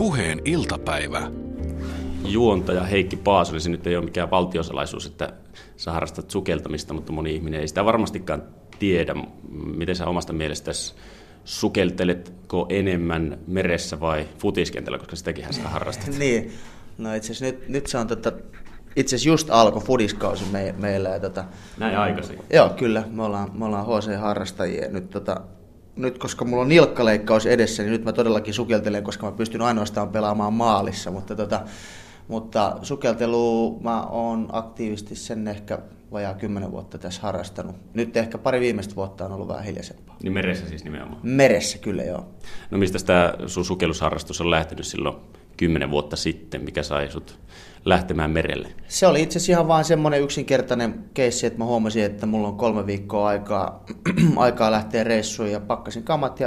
Puheen iltapäivä. Juontaja Heikki Paasonen, se nyt ei ole mikään valtiosalaisuus, että sä harrastat sukeltamista, mutta moni ihminen ei sitä varmastikaan tiedä. Miten sä omasta mielestäsi sukelteletko enemmän meressä vai futiskentällä, koska sitäkinhän sä harrastat? Niin, no itse asiassa nyt se on itse asiassa just alkoi futiskausi meillä. Ja näin aikaisin. Joo, kyllä. Me ollaan HC-harrastajia. Nyt, koska mulla on nilkkaleikkaus edessä, niin nyt mä todellakin sukeltelen, koska mä pystyn ainoastaan pelaamaan maalissa. Mutta sukeltelua mä oon aktiivisesti sen ehkä vajaa 10 vuotta tässä harrastanut. Nyt ehkä pari viimeistä vuotta on ollut vähän hiljaisempaa. Niin meressä siis nimenomaan? Meressä, kyllä joo. No mistä tämä sun sukellusharrastus on lähtenyt silloin 10 vuotta sitten, mikä sai sut lähtemään merelle? Se oli itse asiassa ihan vaan semmoinen yksinkertainen keissi, että mä huomasin, että mulla on 3 viikkoa aikaa lähteä reissuun ja pakkasin kamat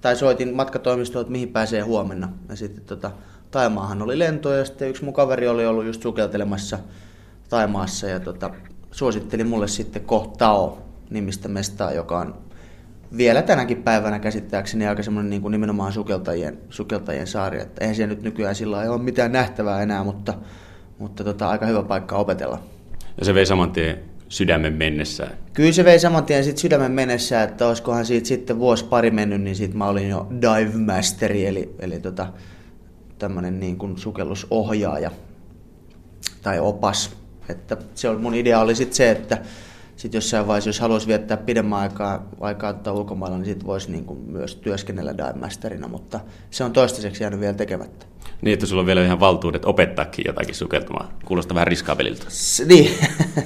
tai soitin matkatoimistoon, että mihin pääsee huomenna. Ja sitten Taimaahan oli lentoja ja sitten yksi mun kaveri oli ollut just sukeltelemassa Taimaassa ja suositteli mulle sitten Koh Tao nimistä mestaa, joka on vielä tänäkin päivänä käsittääkseni aika semmoinen niin kuin nimenomaan sukeltajien saari. Että eihän siellä nyt nykyään sillä ei ole mitään nähtävää enää, mutta aika hyvä paikka opetella. Ja se vei saman tien sydämen mennessään? Kyllä se vei saman tien sit sydämen mennessään, että olisikohan siitä sitten vuosi pari mennyt, niin siitä mä olin jo dive masteri, eli tämmöinen niin kuin sukellusohjaaja tai opas. Että se on, mun idea oli sitten se, että sitten jossain vaiheessa, jos haluaisi viettää pidemmän aikaa ulkomailla, niin sitten voisi niin kuin myös työskennellä divemasterina, mutta se on toistaiseksi jäänyt vielä tekemättä. Niin, että sulla on vielä ihan valtuudet opettaakin jotakin sukeltamaan. Kuulostaa vähän riskaabelilta. Niin,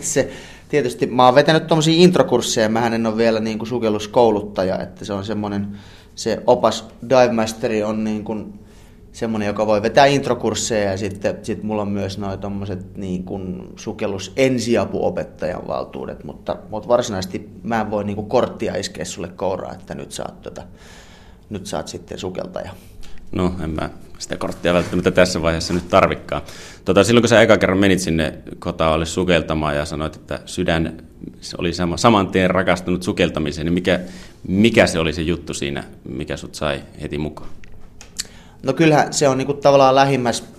se tietysti. Mä oon vetänyt tuommoisia introkursseja, mähän en ole vielä niin kuin sukelluskouluttaja, että se on semmoinen, se opas divemasteri on niin kuin semmoinen, joka voi vetää introkursseja ja sitten mulla on myös noi tommoset niin kuin sukellus-ensiapuopettajan valtuudet, mutta varsinaisesti mä en voi niin kuin korttia iskeä sulle kouraa, että nyt saat sitten sukeltaja. No en mä sitä korttia välttämättä tässä vaiheessa nyt tarvikaan. Silloin kun sä eka kerran menit sinne Kotaolle sukeltamaan ja sanoit, että sydän oli saman tien rakastunut sukeltamiseen, niin mikä se oli se juttu siinä, mikä sut sai heti mukaan? No kyllähän se on niinku tavallaan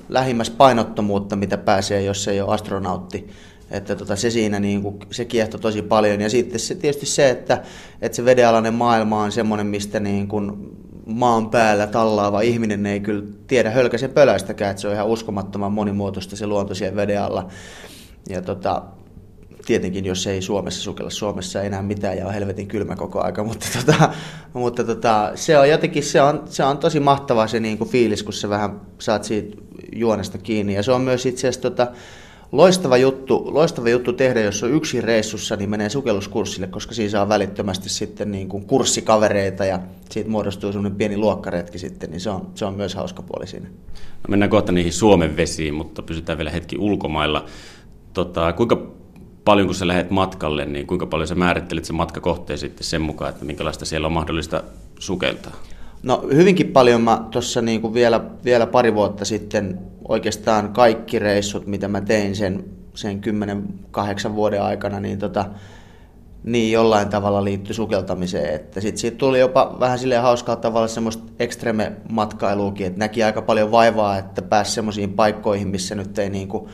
lähimmäs painottomuutta, mitä pääsee, jos ei ole astronautti. Että se siinä niinku, se kiehtoi tosi paljon. Ja sitten se, tietysti se, että se vedenalainen maailma on semmoinen, mistä niinku maan päällä tallaava ihminen ei kyllä tiedä hölkäsen pöläistäkään. Että se on ihan uskomattoman monimuotoista se luonto siellä veden alla. Ja tietenkin, jos ei Suomessa sukella. Suomessa ei enää mitään ja on helvetin kylmä koko aika, mutta se on jotenkin se on tosi mahtavaa se niin kuin fiilis, kun sä vähän saat siitä juonesta kiinni. Ja se on myös itse asiassa loistava juttu tehdä, jos on yksin reissussa, niin menee sukelluskurssille, koska siinä saa välittömästi sitten niin kuin kurssikavereita ja siitä muodostuu semmoinen pieni luokkaretki sitten, niin se on myös hauska puoli siinä. No mennään kohta niihin Suomen vesiin, mutta pysytään vielä hetki ulkomailla. Kuinka paljon kun sä lähdet matkalle, niin kuinka paljon sä määrittelet sen matkakohteen sitten sen mukaan, että minkälaista siellä on mahdollista sukeltaa? No hyvinkin paljon mä tuossa niin vielä pari vuotta sitten oikeastaan kaikki reissut, mitä mä tein sen 10-8 vuoden aikana, niin, niin jollain tavalla liittyi sukeltamiseen. Että sit siitä tuli jopa vähän silleen hauskaa tavalla semmoista ekstreme-matkailuukin, että näki aika paljon vaivaa, että pääsi semmoisiin paikkoihin, missä nyt ei niinku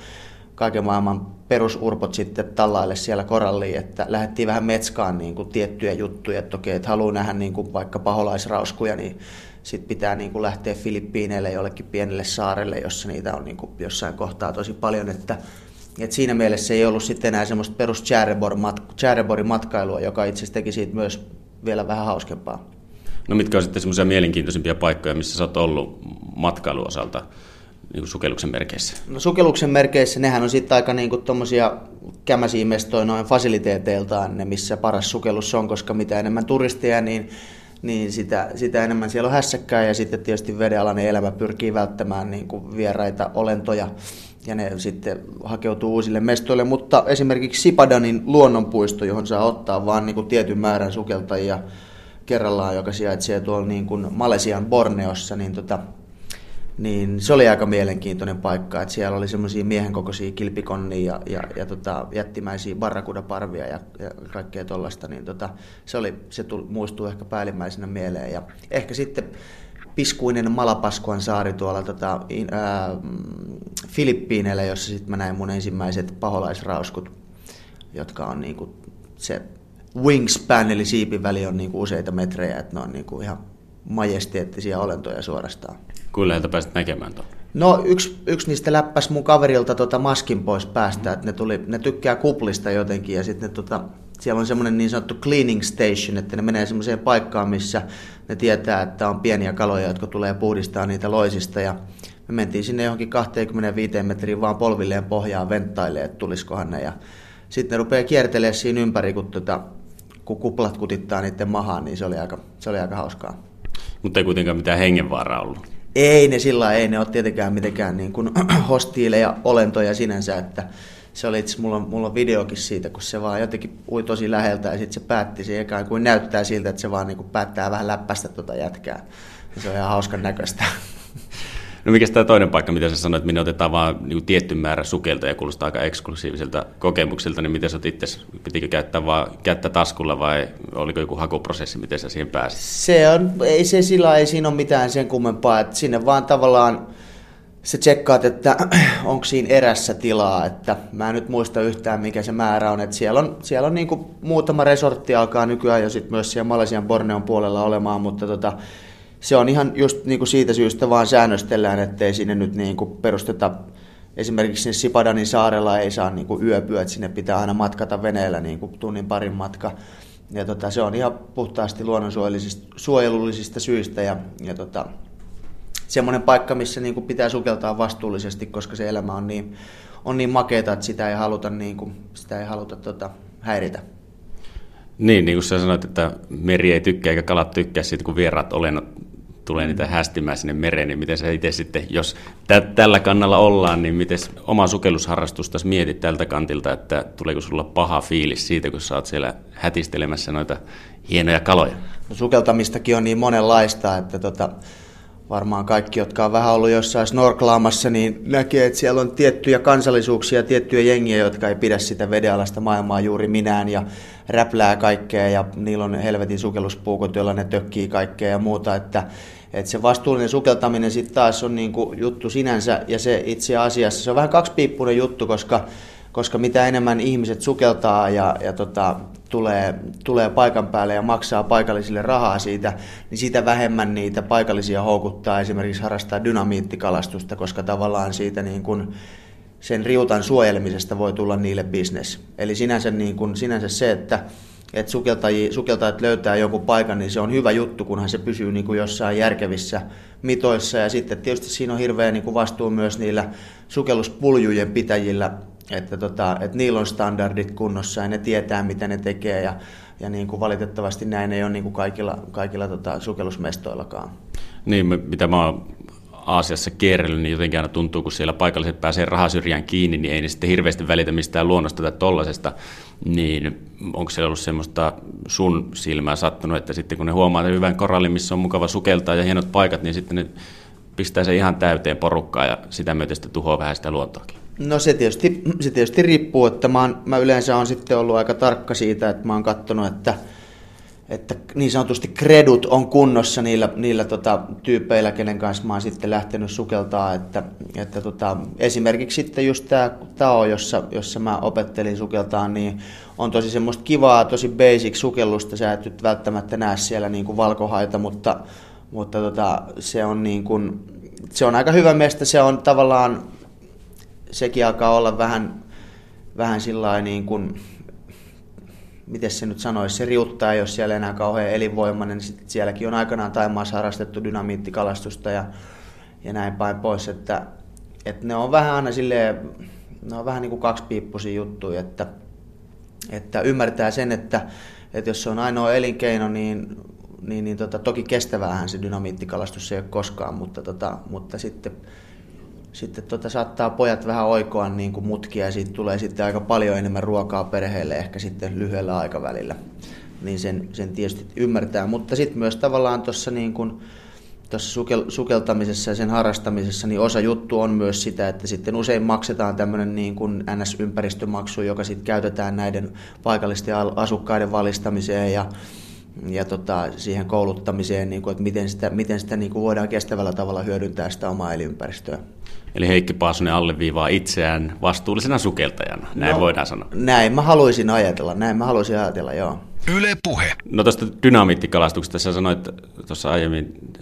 kaiken maailman perusurpot sitten tallaille siellä koralliin, että lähdettiin vähän metskaan niin kuin tiettyjä juttuja, että okei, että haluaa nähdä niin kuin vaikka paholaisrauskuja, niin sitten pitää niin kuin lähteä Filippiineille jollekin pienelle saarelle, jossa niitä on niin kuin jossain kohtaa tosi paljon, että siinä mielessä ei ollut sitten enää semmoista perus Chäreborg-matkailua, joka itse asiassa teki siitä myös vielä vähän hauskempaa. No mitkä on sitten semmoisia mielenkiintoisimpia paikkoja, missä sä oot ollut matkailuosalta? Niin sukelluksen merkeissä? No sukelluksen merkeissä nehän on sitten aika niinku tommosia kämäsiä mestoja noin fasiliteeteiltaan ne, missä paras sukellus on, koska mitä enemmän turisteja, niin sitä enemmän siellä on hässäkkää ja sitten tietysti vedenalainen elämä pyrkii välttämään niinku vieraita olentoja ja ne sitten hakeutuu uusille mestoille, mutta esimerkiksi Sipadanin luonnonpuisto, johon saa ottaa vaan niinku tietyn määrän sukeltajia kerrallaan, joka sijaitsee tuolla niinku Malesian Borneossa, niin se oli aika mielenkiintoinen paikka, että siellä oli semmoisia miehenkokoisia kilpikonnia ja jättimäisiä barrakudaparvia ja kaikkea tuollaista, niin se muistuu ehkä päällimmäisenä mieleen. Ja ehkä sitten piskuinen Malapaskuan saari tuolla Filippiineillä, jossa sitten mä näin mun ensimmäiset paholaisrauskut, jotka on niinku se wingspan, eli siipin väli on niinku useita metrejä, että ne on niinku ihan majesteettisia olentoja suorastaan. Kuinka läheltä pääsit näkemään tuon? No yksi niistä läppäsi mun kaverilta maskin pois päästä, että ne tykkää kuplista jotenkin, ja sitten siellä on semmoinen niin sanottu cleaning station, että ne menee semmoiseen paikkaan, missä ne tietää, että on pieniä kaloja, jotka tulee puhdistaa niitä loisista, ja me mentiin sinne johonkin 25 metriin vaan polvilleen pohjaan venttaille, että tuliskohan ne, ja sitten ne rupeaa kiertelemään siinä ympäri, kun kuplat kutittaa niiden mahaan, niin se oli aika hauskaa. Mutta ei kuitenkaan mitään hengenvaaraa ollut. Ei ne ole tietenkään mitenkään niin kuin hostiileja olentoja sinänsä, että se oli itse, mulla on videokin siitä, kun se vaan jotenkin ui tosi läheltä ja sitten se päätti, se ikään kuin näyttää siltä, että se vaan niin kuin päättää vähän läppästä jätkää. Ja se on ihan hauskan näköistä. No mikä tämä toinen paikka, mitä sä sanoit, minne otetaan vaan niin kuin tietty määrä sukelta ja kuulostaa aika eksklusiiviselta kokemuksilta, niin miten sä oot itse, pitikö käyttää taskulla vai oliko joku hakuprosessi, miten sä siihen pääsit? Ei siinä ole mitään sen kummempaa, että sinne vaan tavallaan sä tsekkaat, että onko siinä erässä tilaa, että mä en nyt muista yhtään mikä se määrä on, että siellä on niin kuin muutama resortti alkaa nykyään jo sit myös siellä Malesian Borneon puolella olemaan, mutta se on ihan just niin kuin siitä syystä vaan säännöstellään, ettei sinne nyt niin kuin perusteta, esimerkiksi sinne Sipadanin saarella ei saa niin kuin yöpyä, että sinne pitää aina matkata veneellä niin kuin tunnin parin matka. Ja se on ihan puhtaasti luonnonsuojelullisista syistä ja semmoinen paikka, missä niin kuin pitää sukeltaa vastuullisesti, koska se elämä on niin makeata, että sitä ei haluta häiritä. Niin kuin sä sanoit, että meri ei tykkää eikä kalat tykkää siitä, kun vieraat olennot tulee niitä hästimään sinne mereen, niin miten sä itse sitten, jos tällä kannalla ollaan, niin miten oma sukellusharrastusta mietit tältä kantilta, että tuleeko sulla paha fiilis siitä, kun sä oot siellä hätistelemässä noita hienoja kaloja? No, sukeltamistakin on niin monenlaista, että varmaan kaikki, jotka on vähän ollut jossain snorklaamassa, niin näkee, että siellä on tiettyjä kansallisuuksia, tiettyjä jengiä, jotka ei pidä sitä vedenalaista maailmaa juuri minään ja räplää kaikkea ja niillä on helvetin sukelluspuukot, joilla ne tökkii kaikkea ja muuta. Että se vastuullinen sukeltaminen sitten taas on niinku juttu sinänsä ja se itse asiassa, se on vähän kaksipiippuinen juttu, koska mitä enemmän ihmiset sukeltaa ja tulee paikan päälle ja maksaa paikallisille rahaa siitä, niin sitä vähemmän niitä paikallisia houkuttaa esimerkiksi harrastaa dynamiittikalastusta, koska tavallaan siitä niin kuin sen riutan suojelemisesta voi tulla niille business. Eli sinänsä se, että sukeltajat löytää jonkun paikan, niin se on hyvä juttu, kunhan se pysyy niin kuin jossain järkevissä mitoissa. Ja sitten tietysti siinä on hirveä niin kuin vastuu myös niillä sukelluspuljujen pitäjillä, että niillä on standardit kunnossa ja ne tietää, mitä ne tekee ja niin kuin valitettavasti näin ei ole niin kuin kaikilla sukellusmestoillakaan. Niin, mitä mä oon Aasiassa kierrellyt, niin jotenkin aina tuntuu, kun siellä paikalliset pääsee rahasyrjään kiinni, niin ei ne sitten hirveästi välitä mistään luonnosta tai tollasesta, niin onko siellä ollut semmoista sun silmää sattunut, että sitten kun ne huomaa tämän hyvän korallin, missä on mukava sukeltaa ja hienot paikat, niin sitten ne pistää se ihan täyteen porukkaa ja sitä myötä sitten tuhoaa vähän sitä luontoakin? No se tietysti riippuu, että mä yleensä olen sitten ollut aika tarkka siitä, että mä oon katsonut, että niin sanotusti kredut on kunnossa niillä tyypeillä, kenen kanssa mä oon sitten lähtenyt sukeltaa, että esimerkiksi sitten just tämä Tao, jossa mä opettelin sukeltaa, niin on tosi semmoista kivaa, tosi basic sukellusta, sä et nyt välttämättä näe siellä niin kuin valkohaita, mutta se on niin kuin, se on aika hyvä mestä, se on tavallaan sekin alkaa olla vähän sillain niin kuin, miten se nyt sanoisi, se riuttaa, jos siellä ei enää kauhean elinvoimainen, niin sitten sielläkin on aikanaan Taimaassa harrastettu dynamiittikalastusta ja näin päin pois, että ne on vähän aina silleen, ne on vähän niin kuin kaksipiippuisia juttuja, että ymmärtää sen, että jos se on ainoa elinkeino, niin toki kestäväähän se dynamiittikalastus ei ole koskaan, mutta sitten saattaa pojat vähän oikoa niin kuin mutkia ja siitä tulee sitten aika paljon enemmän ruokaa perheelle ehkä sitten lyhyellä aikavälillä. Niin sen tietysti ymmärtää, mutta sitten myös tavallaan tuossa niin kuin tuossa sukeltamisessa ja sen harrastamisessa niin osa juttu on myös sitä, että sitten usein maksetaan tämmöinen niin kuin NS-ympäristömaksu, joka sitten käytetään näiden paikallisten asukkaiden valistamiseen ja ja siihen kouluttamiseen, niin kuin, että miten sitä niin kuin voidaan kestävällä tavalla hyödyntää sitä omaa elinympäristöä. Eli Heikki Paasonen alleviivaa itseään vastuullisena sukeltajana, näin voidaan sanoa. Näin mä haluaisin ajatella, joo. Yle Puhe. No tuosta dynamiittikalastuksesta sä sanoit tuossa aiemmin,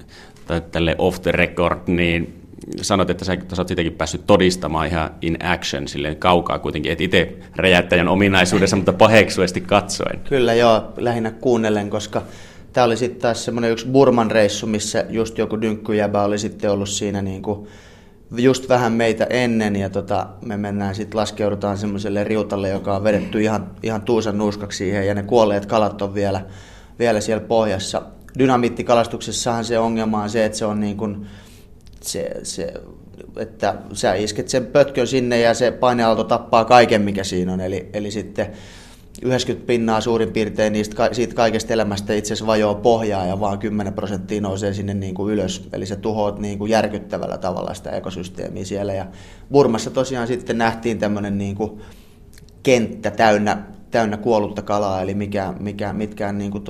tai tälle off the record, niin sanoit, että sä oot siitäkin päässyt todistamaan ihan in action, silleen kaukaa kuitenkin, et itse räjäyttäjän ominaisuudessa, mutta paheksuesti katsoen. Kyllä joo, lähinnä kuunnellen, koska tää oli sitten taas semmoinen yksi Burman reissu, missä just joku dynkkyjäbä oli sitten ollut siinä niinku just vähän meitä ennen, ja me mennään sitten laskeudutaan semmoiselle riutalle, joka on vedetty ihan tuusan nuuskaksi siihen, ja ne kuolleet kalat on vielä siellä pohjassa. Dynamiittikalastuksessahan se ongelma on se, että se on niin kuin se, että sä isket sen pötkön sinne ja se paineaalto tappaa kaiken, mikä siinä on. Eli sitten 90% suurin piirtein siitä kaikesta elämästä itse asiassa vajoaa pohjaa ja vaan 10% nousee sinne niin kuin ylös. Eli sä tuhoat niin kuin järkyttävällä tavalla sitä ekosysteemiä siellä. Ja Burmassa tosiaan sitten nähtiin tämmöinen niin kuin kenttä täynnä kuollutta kalaa, eli mitkään niin kuin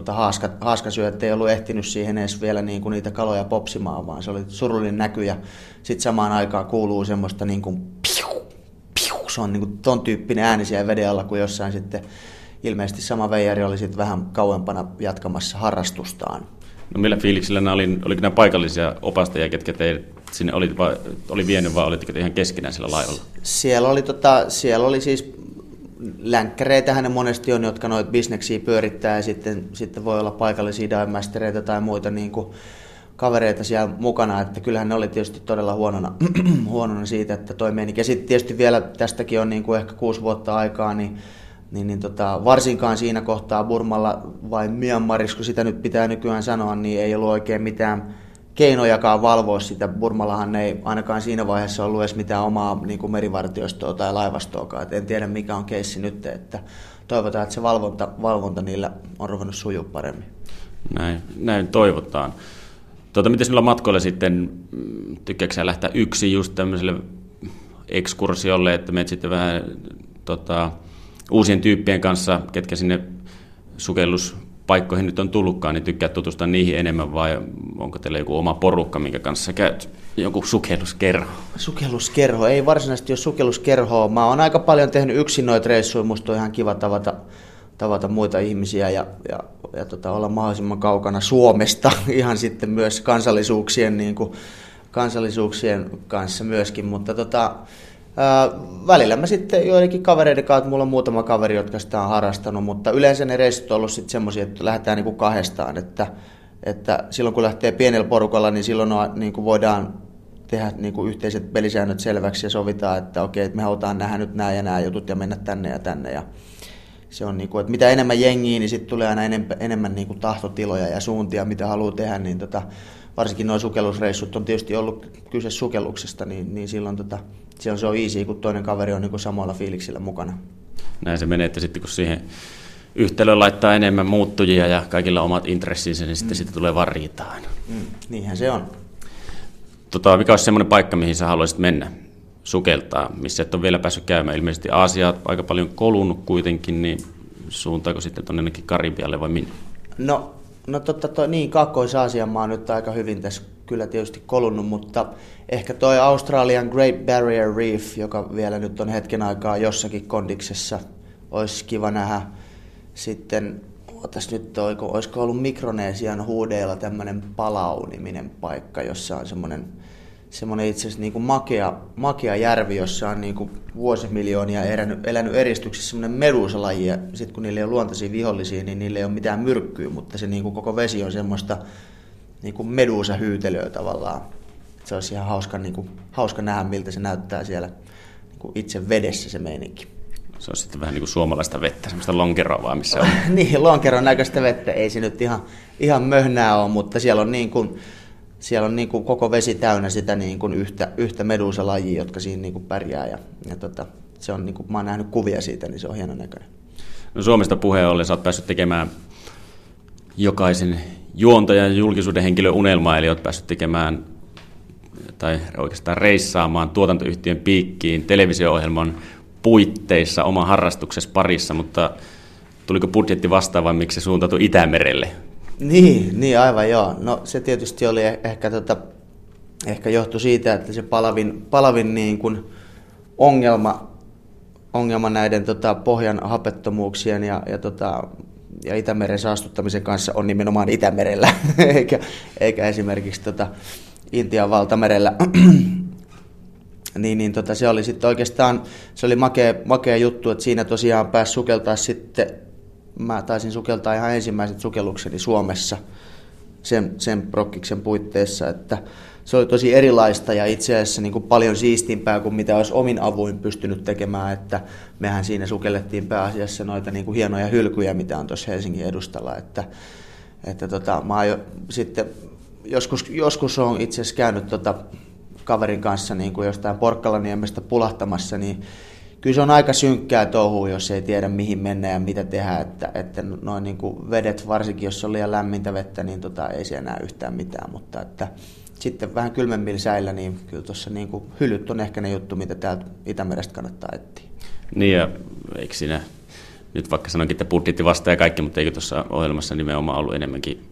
haaskasyöt ei ollut ehtinyt siihen edes vielä niin kuin niitä kaloja popsimaan, vaan se oli surullinen näky, ja sitten samaan aikaan kuuluu semmoista niin kuin piu, piu, se on niin kuin ton tyyppinen ääni siellä veden alla, kun jossain sitten ilmeisesti sama veijari oli sitten vähän kauempana jatkamassa harrastustaan. No millä fiiliksillä nämä oliko nämä paikallisia opastajia, ketkä te sinne oli vienyt, vai olitteko te ihan keskenään siellä laivalla? Siellä oli siis länkkäreitähän ne monesti on, jotka noita bisneksiä pyörittää, ja sitten voi olla paikallisia divemastereita tai muita niin kuin kavereita siellä mukana, että kyllähän ne oli tietysti todella huonona siitä, että toi meni. Ja sitten tietysti vielä tästäkin on niin kuin ehkä 6 vuotta aikaa, niin varsinkaan siinä kohtaa Burmalla vai Myanmarissa, kun sitä nyt pitää nykyään sanoa, niin ei ollut oikein mitään keinojakaan valvoa sitä. Burmallahan ei ainakaan siinä vaiheessa ollut edes mitään omaa niin kuin merivartiostoa tai laivastoakaan. Et en tiedä, mikä on keissi nyt, että toivotaan, että se valvonta niillä on ruvennut sujuu paremmin. Näin toivotaan. Miten sinulla matkoilla sitten, tykkääkö sä lähteä yksin just tämmöiselle ekskursiolle, että menet sitten vähän uusien tyyppien kanssa, ketkä sinne sukelluspaikkoihin nyt on tullutkaan, niin tykkää tutustua niihin enemmän, vai onko teillä joku oma porukka, minkä kanssa käyt? Joku sukelluskerho? Sukelluskerho? Ei varsinaisesti ole sukelluskerhoa. Mä oon aika paljon tehnyt yksin noita reissuja. Musta on ihan kiva tavata muita ihmisiä ja olla mahdollisimman kaukana Suomesta ihan sitten myös kansallisuuksien kanssa myöskin, mutta välillä mä sitten joidenkin kavereiden kanssa, mulla on muutama kaveri, jotka sitä on harrastanut, mutta yleensä ne reissut on ollut sitten semmoisia, että lähdetään niinku kahdestaan, että silloin kun lähtee pienellä porukalla, niin silloin on, niinku voidaan tehdä niinku yhteiset pelisäännöt selväksi ja sovitaan, että okei, me halutaan nähdä nyt nämä ja nämä jutut ja mennä tänne ja tänne, ja se on niinku, että mitä enemmän jengiä, niin sitten tulee aina enemmän niinku tahtotiloja ja suuntia, mitä haluaa tehdä, niin varsinkin nuo sukellusreissut on tietysti ollut kyse sukelluksesta, niin silloin se on easy, kun toinen kaveri on niin kuin samoilla fiiliksillä mukana. Näin se menee, että sitten kun siihen yhtälöön laittaa enemmän muuttujia ja kaikilla omat intressinsä, niin sitten siitä tulee vaan riitaa aina. Niinhän se on. Mikä olisi semmoinen paikka, mihin sä haluaisit mennä sukeltaa, missä et ole vielä päässyt käymään? Ilmeisesti Aasiaa on aika paljon kolunut kuitenkin, niin suuntaako sitten tuonne jonnekin Karibialle vai minne? No Kaakkois-Aasian mä oon nyt aika hyvin tässä kyllä tietysti kolunnut, mutta ehkä toi Australian Great Barrier Reef, joka vielä nyt on hetken aikaa jossakin kondiksessa, olisi kiva nähdä. Sitten, olisiko ollut Mikronesian huudeilla tämmöinen Palau-niminen paikka, jossa on semmoinen itse asiassa niin kuin makea järvi, jossa on niin kuin vuosimiljoonia elänyt eristyksissä semmoinen medusalaji, ja sitten kun niillä ei ole luontaisia vihollisia, niin niillä ei ole mitään myrkkyä, mutta se niin kuin koko vesi on semmoista niin kuin medusahyytelöä tavallaan. Se olisi ihan hauska nähdä, miltä se näyttää siellä niin kuin itse vedessä se meininki. Se on sitten vähän niin kuin suomalaista vettä, semmoista lonkeroa vaan, missä on. Niin, lonkeron näköistä vettä ei se nyt ihan möhnää ole, mutta siellä on niin kuin koko vesi täynnä sitä niin kuin yhtä medusalajia, jotka siinä niin kuin pärjää. Ja se on niin kuin, mä oon nähnyt kuvia siitä, niin se on hienon näköinen. No Suomesta puheen ollen sä oot päässyt tekemään jokaisen juontajan ja julkisuuden henkilön unelmaa, eli oot päässyt tekemään tai oikeastaan reissaamaan tuotantoyhtiön piikkiin televisio-ohjelman puitteissa oman harrastuksessa parissa, mutta tuliko budjetti vastaan vai miksi se suuntautui Itämerelle? Niin, aivan joo. No se tietysti oli ehkä johtui siitä, että se palavin niin kuin ongelma näiden pohjan hapettomuuksien ja Itämeren saastuttamisen kanssa on nimenomaan Itämerellä, eikä esimerkiksi Intian valtamerellä. niin, se oli sitten oikeastaan se oli makea juttu, että siinä tosiaan pääsi sukeltaa sitten, mä taisin sukeltaa ihan ensimmäiset sukellukseni Suomessa sen prokkiksen puitteissa, että se oli tosi erilaista ja itse asiassa niin kuin paljon siistimpää kuin mitä olisi omin avuin pystynyt tekemään, että mehän siinä sukellettiin pääasiassa noita niin kuin hienoja hylkyjä, mitä on tuossa Helsingin edustalla, että mä oon sitten joskus on itse asiassa käynyt kaverin kanssa niin kuin jostain Porkkalaniemestä pulahtamassa, niin kyllä se on aika synkkää touhua, jos ei tiedä mihin mennä ja mitä tehdä, että noin niin kuin vedet, varsinkin jos on liian lämmintä vettä, niin ei se enää yhtään mitään, mutta että sitten vähän kylmemmillä säillä, niin kyllä tuossa niin kuin hylyt on ehkä ne juttu, mitä täältä Itämerestä kannattaa etsiä. Niin ja eikö siinä, nyt vaikka sanoinkin, että budjetti vastaa ja kaikki, mutta eikö tuossa ohjelmassa nimenomaan ollut enemmänkin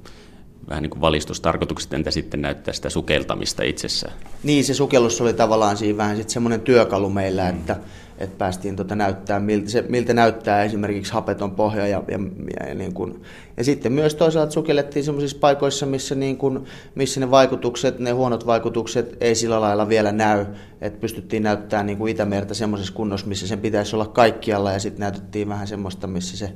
vähän niin kuin valistustarkoitukset, entä sitten näyttää sitä sukeltamista itsessään? Niin, se sukellus oli tavallaan siinä vähän sitten semmoinen työkalu meillä, että päästiin näyttää, miltä näyttää esimerkiksi hapeton pohja ja niin kuin. Ja sitten myös toisaalta sukellettiin semmoisissa paikoissa, missä niin kuin, missä ne vaikutukset, ne huonot vaikutukset ei sillä lailla vielä näy, että pystyttiin näyttämään niin kuin Itämerta semmoisessa kunnossa, missä sen pitäisi olla kaikkialla, ja sitten näytettiin vähän semmoista, missä se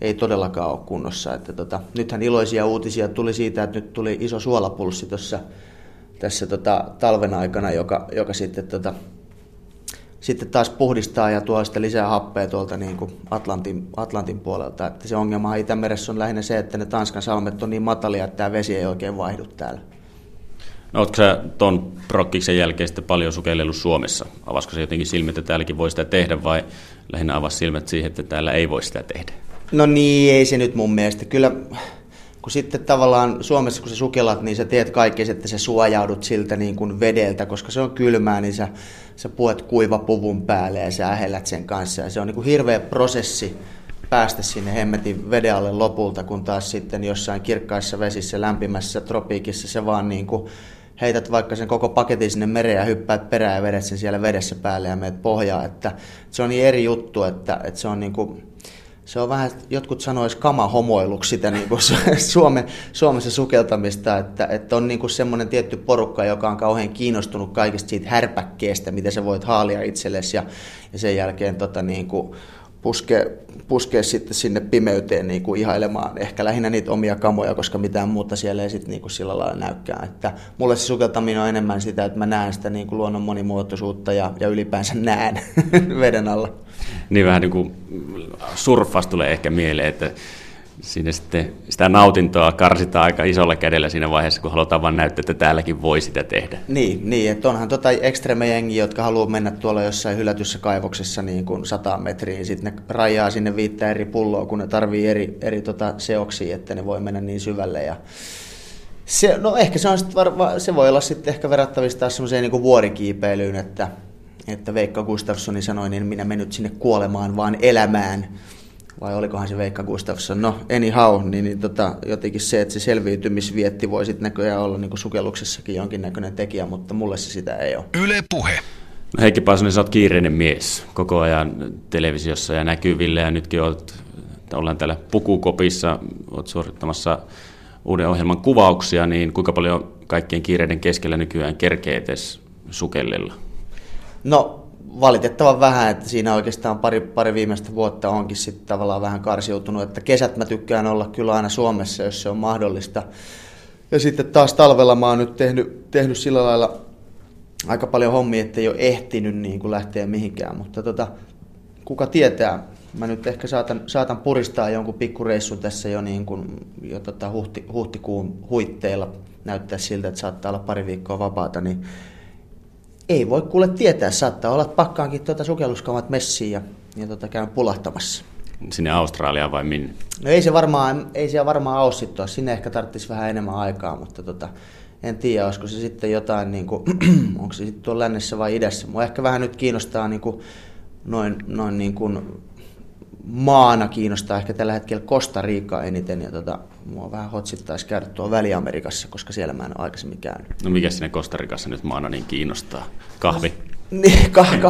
ei todellakaan ole kunnossa. Että nythän iloisia uutisia tuli siitä, että nyt tuli iso suolapulssi tässä talven aikana, joka sitten taas puhdistaa ja tuo sitä lisää happea tuolta niin kuin Atlantin puolelta. Että se ongelma Itämeressä on lähinnä se, että ne Tanskan salmet on niin matalia, että tämä vesi ei oikein vaihdu täällä. No, oletko sä tuon prokkiksen jälkeen sitten paljon sukellellut Suomessa? Avasiko se jotenkin silmät, että täälläkin voi sitä tehdä, vai lähinnä avasi silmät siihen, että täällä ei voi sitä tehdä? No niin, ei se nyt mun mielestä. Kyllä, kun sitten tavallaan Suomessa, kun sä sukellat, niin sä teet kaikkea, että sä suojaudut siltä niin kuin vedeltä, koska se on kylmää, niin sä puet kuivapuvun päälle ja sä ähellät sen kanssa. Ja se on niin kuin hirveä prosessi päästä sinne hemmetin veden alle lopulta, kun taas sitten jossain kirkkaissa vesissä, lämpimässä tropiikissa se vaan niin kuin heität vaikka sen koko paketin sinne mereen ja hyppäät perään ja vedät sen siellä vedessä päälle ja menet pohjaan. Että se on niin eri juttu, että se on niin kuin, se on vähän, jotkut sanois kamahomoiluksi sitä niin kuin Suomessa sukeltamista, että on niin kuin semmoinen tietty porukka, joka on kauhean kiinnostunut kaikesta siitä härpäkkeestä, mitä sä voit haalia itsellesi ja sen jälkeen niin kuin puskee sitten sinne pimeyteen niin kuin ihailemaan ehkä lähinnä niitä omia kamoja, koska mitään muuta siellä ei sitten niin kuin sillä lailla näykään. Että mulle se sukeltaminen on enemmän sitä, että mä näen sitä niin kuin luonnon monimuotoisuutta ja ylipäänsä näen veden alla. Niin vähän niin kuin surffaus tulee ehkä mieleen, että siinä sitten sitä nautintoa karsitaan aika isolla kädellä siinä vaiheessa, kun halutaan vaan näyttää, että täälläkin voi sitä tehdä. Niin että onhan ekstremejengiä, jotka haluaa mennä tuolla jossain hylätyssä kaivoksessa niin kuin 100 metriä, sitten ne rajaa sinne 5 eri pulloa, kun ne tarvii eri seoksia, että ne voi mennä niin syvälle ja se, no ehkä se on se voi olla sitten ehkä verrattavissa taas semmoiseen niin kuin vuorikiipeilyyn, että Veikka Gustafsson sanoi, niin minä menen nyt sinne kuolemaan, vaan elämään. Vai olikohan se Veikka Gustafsson? No, anyhow, niin, jotenkin se, että se selviytymisvietti voi sitten näköjään olla niin kuin sukelluksessakin jonkinnäköinen tekijä, mutta mulle se sitä ei ole. Yle Puhe. No, Heikki Paasonen, sä oot kiireinen mies. Koko ajan televisiossa ja näkyvillä, ja nytkin ollaan täällä pukukopissa, oot suorittamassa uuden ohjelman kuvauksia, niin kuinka paljon kaikkien kiireiden keskellä nykyään kerkee edes sukellella? No valitettavan vähän, että siinä oikeastaan pari viimeistä vuotta onkin sitten tavallaan vähän karsiutunut, että kesät mä tykkään olla kyllä aina Suomessa, jos se on mahdollista. Ja sitten taas talvella mä oon nyt tehnyt sillä lailla aika paljon hommia, ettei ole ehtinyt niin kuin lähteä mihinkään, mutta kuka tietää, mä nyt ehkä saatan puristaa jonkun pikkureissun tässä jo, niin kuin, jo huhtikuun huitteilla, näyttää siltä, että saattaa olla pari viikkoa vapaata, niin ei voi kuule tietää, saattaa olla, että pakkaankin sukelluskamat messiin ja käyn pulahtamassa. Sinne Australiaan vai minne? No ei se varmaan ole sitten, sinne ehkä tarvitsisi vähän enemmän aikaa, mutta en tiedä, olisiko se sitten jotain, niin kuin, onko se sitten tuolla lännessä vai idässä. Mua ehkä vähän nyt kiinnostaa, niin kuin, noin niin kuin maana kiinnostaa ehkä tällä hetkellä Costa Rica eniten ja Mua vähän hotsittaisi käydä tuolla Väli-Amerikassa, koska siellä mä en ole aikaisemmin käynyt. No mikä siinä Costa Ricassa nyt maana niin kiinnostaa? Kahvi? Niin,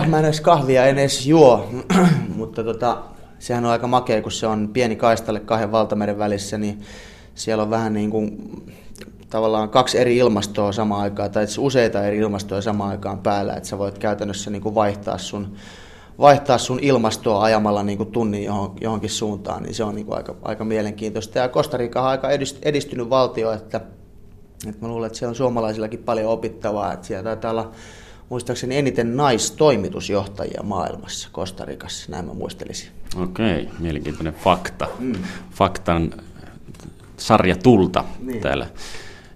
mä en edes kahvia, en edes juo, mutta sehän on aika makea, kun se on pieni kaistalle kahden valtameren välissä, niin siellä on vähän niin kuin tavallaan kaksi eri ilmastoa samaan aikaan, tai useita eri ilmastoja samaan aikaan päällä, että sä voit käytännössä niin kuin vaihtaa sun ilmastoa ajamalla niin kuin tunnin johonkin suuntaan, niin se on niin kuin aika mielenkiintoista. Ja Costa Rica on aika edistynyt valtio, että mä luulen, että siellä on suomalaisillakin paljon opittavaa, että siellä taitaa olla muistaakseni eniten naistoimitusjohtajia maailmassa Costa Ricassa, näin mä muistelisin. Okei, mielenkiintoinen fakta. Faktan sarja tulta niin. Täällä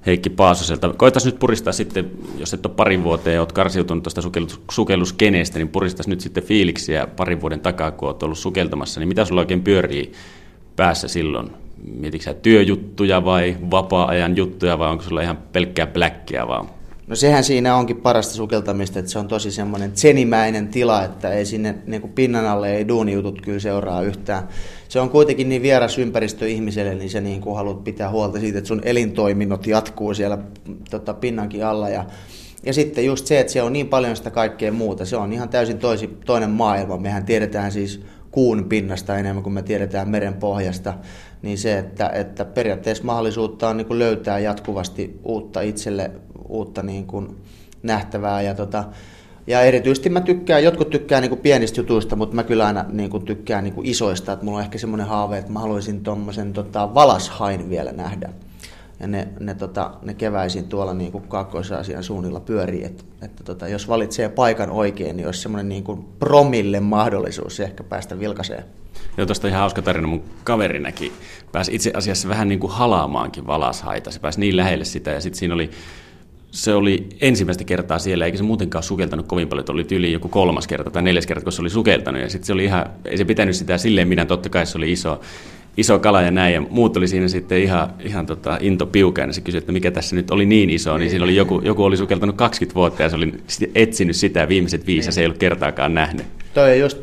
Heikki Paasoselta. Koitaisiin nyt puristaa sitten, jos et ole parin vuoteen ja olet karsiutunut tuosta sukelluskeneestä, niin puristaisiin nyt sitten fiiliksiä parin vuoden takaa, kun olet ollut sukeltamassa. Niin mitä sulla oikein pyörii päässä silloin? Mietitkö sä työjuttuja vai vapaa-ajan juttuja vai onko sulla ihan pelkkää bläkkiä vaan? No sehän siinä onkin parasta sukeltamista, että se on tosi semmoinen tsenimäinen tila, että ei sinne niin kuin pinnan alle ei duunijutut kyllä seuraa yhtään. Se on kuitenkin niin vieras ympäristö ihmiselle, niin sä niin kuin haluat pitää huolta siitä, että sun elintoiminnot jatkuu siellä pinnankin alla. Ja sitten just se, että siellä on niin paljon sitä kaikkea muuta, se on ihan täysin toinen maailma. Mehän tiedetään siis kuun pinnasta enemmän kuin me tiedetään meren pohjasta, niin se, että periaatteessa mahdollisuutta on niin kuin löytää jatkuvasti uutta itselle, uutta niin kuin nähtävää ja erityisesti mä tykkään, jotkut tykkää niin kuin pienistä jutuista, mutta mä kyllä aina niin kuin tykkään niin kuin isoista, että mulla on ehkä semmoinen haave, että mä haluaisin tommosen valashain vielä nähdä ja ne keväisin tuolla niin kuin Kaakkois-Aasian suunnilla pyörii, että jos valitsee paikan oikein, niin olisi semmoinen niin kuin promille mahdollisuus ehkä päästä vilkaiseen. Joo, tuosta ihan hauska tarina. Mun kaveri näki, pääsi itse asiassa vähän niin kuin halaamaankin valashaita, se pääsi niin lähelle sitä ja sitten siinä oli se oli ensimmäistä kertaa siellä, eikä se muutenkaan sukeltanut kovin paljon, että oli yli joku kolmas kerta tai neljäs kerta, kun se oli sukeltanut, ja sitten se oli ihan, ei se pitänyt sitä silleen minä, totta kai se oli iso kala ja näin, ja muut oli siinä sitten ihan into piukaan, ja se kysyi, että mikä tässä nyt oli niin iso, niin siinä oli joku oli sukeltanut 20 vuotta, ja se oli etsinyt sitä viimeiset 5, ja se ei ollut kertaakaan nähnyt.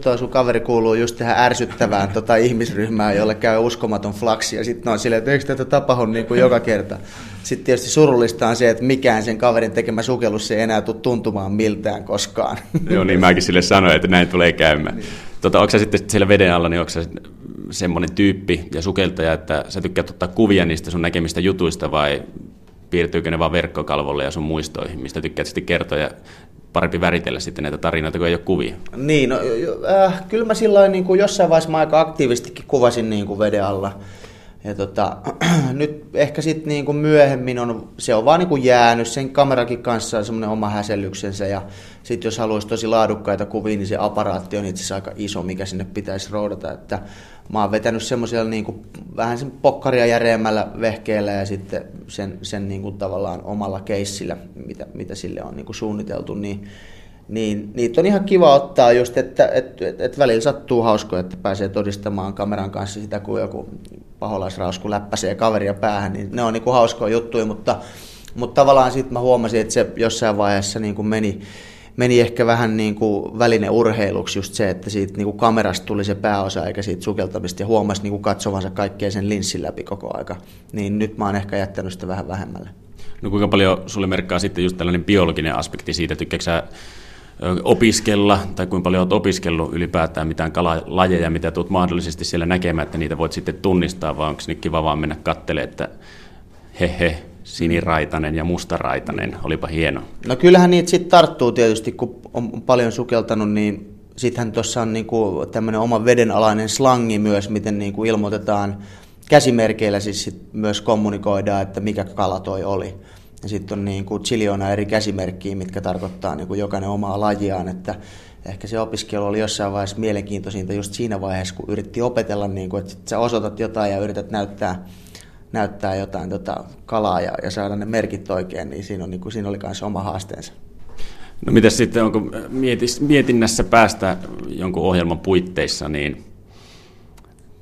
Toi sun kaveri kuuluu just tähän ärsyttävään ihmisryhmään, jolle käy uskomaton flaksi, ja sitten on silleen, että eikö tätä tapahdu niin kuin joka kerta. Sitten tietysti surullista on se, että mikään sen kaverin tekemä sukellus ei enää tule tuntumaan miltään koskaan. Joo, niin mäkin sille sanoin, että näin tulee käymään. Niin. Onko sä sitten siellä veden alla, niin onko sä semmoinen tyyppi ja sukeltaja, että sä tykkäät ottaa kuvia niistä sun näkemistä jutuista, vai piirtyykö ne vaan verkkokalvolle ja sun muistoihin, mistä tykkäät sitten kertoa ja parempi väritellä sitten näitä tarinoita, kun ei ole kuvia? Niin, no, kyllä mä silloin niin kuin jossain vaiheessa mä aika aktiivistikin kuvasin niin kuin veden alla. Ja nyt ehkä sitten niinku myöhemmin se on vaan niinku jäänyt, sen kamerakin kanssa on semmoinen oma häsellyksensä ja sitten jos haluaisi tosi laadukkaita kuvia, niin se aparaatti on itse asiassa aika iso, mikä sinne pitäisi roudata. Että mä oon vetänyt semmoisella niinku, vähän sen pokkaria järeämmällä vehkeellä ja sitten sen niinku tavallaan omalla keissillä, mitä sille on niinku suunniteltu, niin niitä on ihan kiva ottaa just, että välillä sattuu hauskoja, että pääsee todistamaan kameran kanssa sitä, kun joku paholaisrausku läppäsee kaveria päähän, niin ne on niinku hauskoja juttuja, mutta tavallaan sitten mä huomasin, että se jossain vaiheessa niinku meni ehkä vähän niinku välineurheiluksi just se, että siitä niinku kamerasta tuli se pääosa eikä siitä sukeltamista ja huomasi niinku katsovansa kaikkea sen linssin läpi koko aika, niin nyt mä oon ehkä jättänyt sitä vähän vähemmälle. No kuinka paljon sulle merkkaa sitten just tällainen biologinen aspekti siitä, tykkääksä opiskella, tai kuinka paljon olet opiskellut ylipäätään mitään kalalajeja, mitä tulet mahdollisesti siellä näkemään, että niitä voit sitten tunnistaa, vai onko nyt kiva vaan mennä katselemaan, että he, siniraitainen ja mustaraitainen, olipa hieno. No kyllähän niitä sitten tarttuu tietysti, kun on paljon sukeltanut, niin sittenhän tuossa on niinku tämmöinen oma vedenalainen slangi myös, miten niinku ilmoitetaan käsimerkeillä, siis sit myös kommunikoidaan, että mikä kala toi oli. Ja sitten on niin kuin chiljoona eri käsimerkkiä, mitkä tarkoittaa niin kuin jokainen omaa lajiaan, että ehkä se opiskelu oli jossain vaiheessa mielenkiintoisinta just siinä vaiheessa, kun yritti opetella, niin kuin, että sä osoitat jotain ja yrität näyttää jotain kalaa ja saada ne merkit oikein, niin siinä oli myös oma haasteensa. No mitäs sitten, onko mietinnässä päästä jonkun ohjelman puitteissa, niin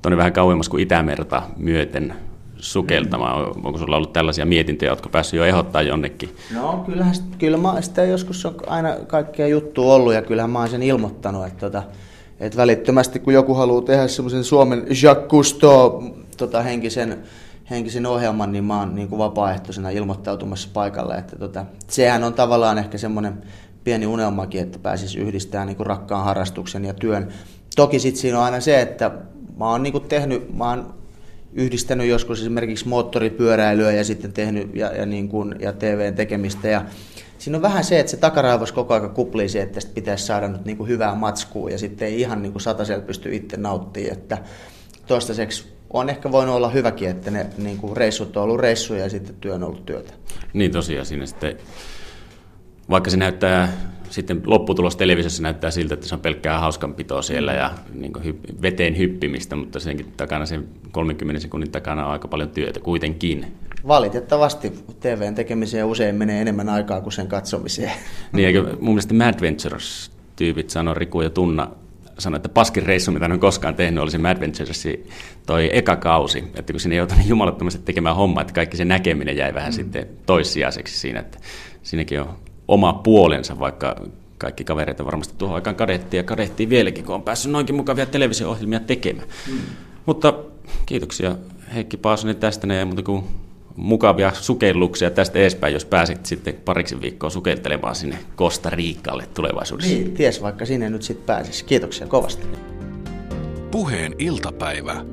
tuonne vähän kauemmas kuin Itämerta myöten sukeltamaan. Onko sulla ollut tällaisia mietintöjä, jotka päässyt jo ehdottaa jonnekin? No kyllähän sitä joskus on aina kaikkea juttua ollut ja kyllähän mä oon sen ilmoittanut, että välittömästi kun joku haluaa tehdä semmoisen Suomen Jacques Cousteau henkisen henkisen ohjelman, niin mä oon niin kuin vapaaehtoisena ilmoittautumassa paikalle. Että sehän on tavallaan ehkä semmoinen pieni unelmakin, että pääsis yhdistämään niin kuin rakkaan harrastuksen ja työn. Toki sitten siinä on aina se, että mä oon niin kuin yhdistänyt joskus esimerkiksi moottoripyöräilyä ja sitten tehnyt ja TV:n tekemistä. Ja siinä on vähän se, että se takaraivos koko ajan kuplii siihen, että tästä pitäisi saada nyt niin kuin hyvää matskua ja sitten ei ihan niin kuin satasella pysty itse nauttimaan. Että toistaiseksi on ehkä voinut olla hyväkin, että ne niin kuin reissut on ollut reissuja ja sitten työ on ollut työtä. Niin tosiaan siinä sitten, vaikka se näyttää sitten lopputulos televisiossa näyttää siltä, että se on pelkkää hauskanpitoa siellä ja niin kuin veteen hyppimistä, mutta senkin takana, sen 30 sekunnin takana on aika paljon työtä kuitenkin. Valitettavasti TV:n tekemiseen usein menee enemmän aikaa kuin sen katsomiseen. Niin, eikä mun mielestä Mad Ventures-tyypit sanoi, Riku ja Tunna, sanoi, että paskin reissu, mitä ne on koskaan tehnyt, oli se Mad Venturesin toi eka kausi. Että kun siinä joutui niin jumalattomasti tekemään hommaa, että kaikki se näkeminen jäi vähän sitten toissijaiseksi siinä, että siinäkin on oma puolensa, vaikka kaikki kavereita varmasti tuohon aikaan kadehtiin ja kadehtiin vieläkin, kun on päässyt noinkin mukavia televisio-ohjelmia tekemään. Mutta kiitoksia Heikki Paasonen tästä, ne ei muuta kuin mukavia sukelluksia tästä edespäin, jos pääset sitten pariksi viikkoa sukeltelemaan sinne Costa Ricalle tulevaisuudessa. Niin, ties vaikka sinne nyt sitten pääsisi. Kiitoksia kovasti. Puheen iltapäivä.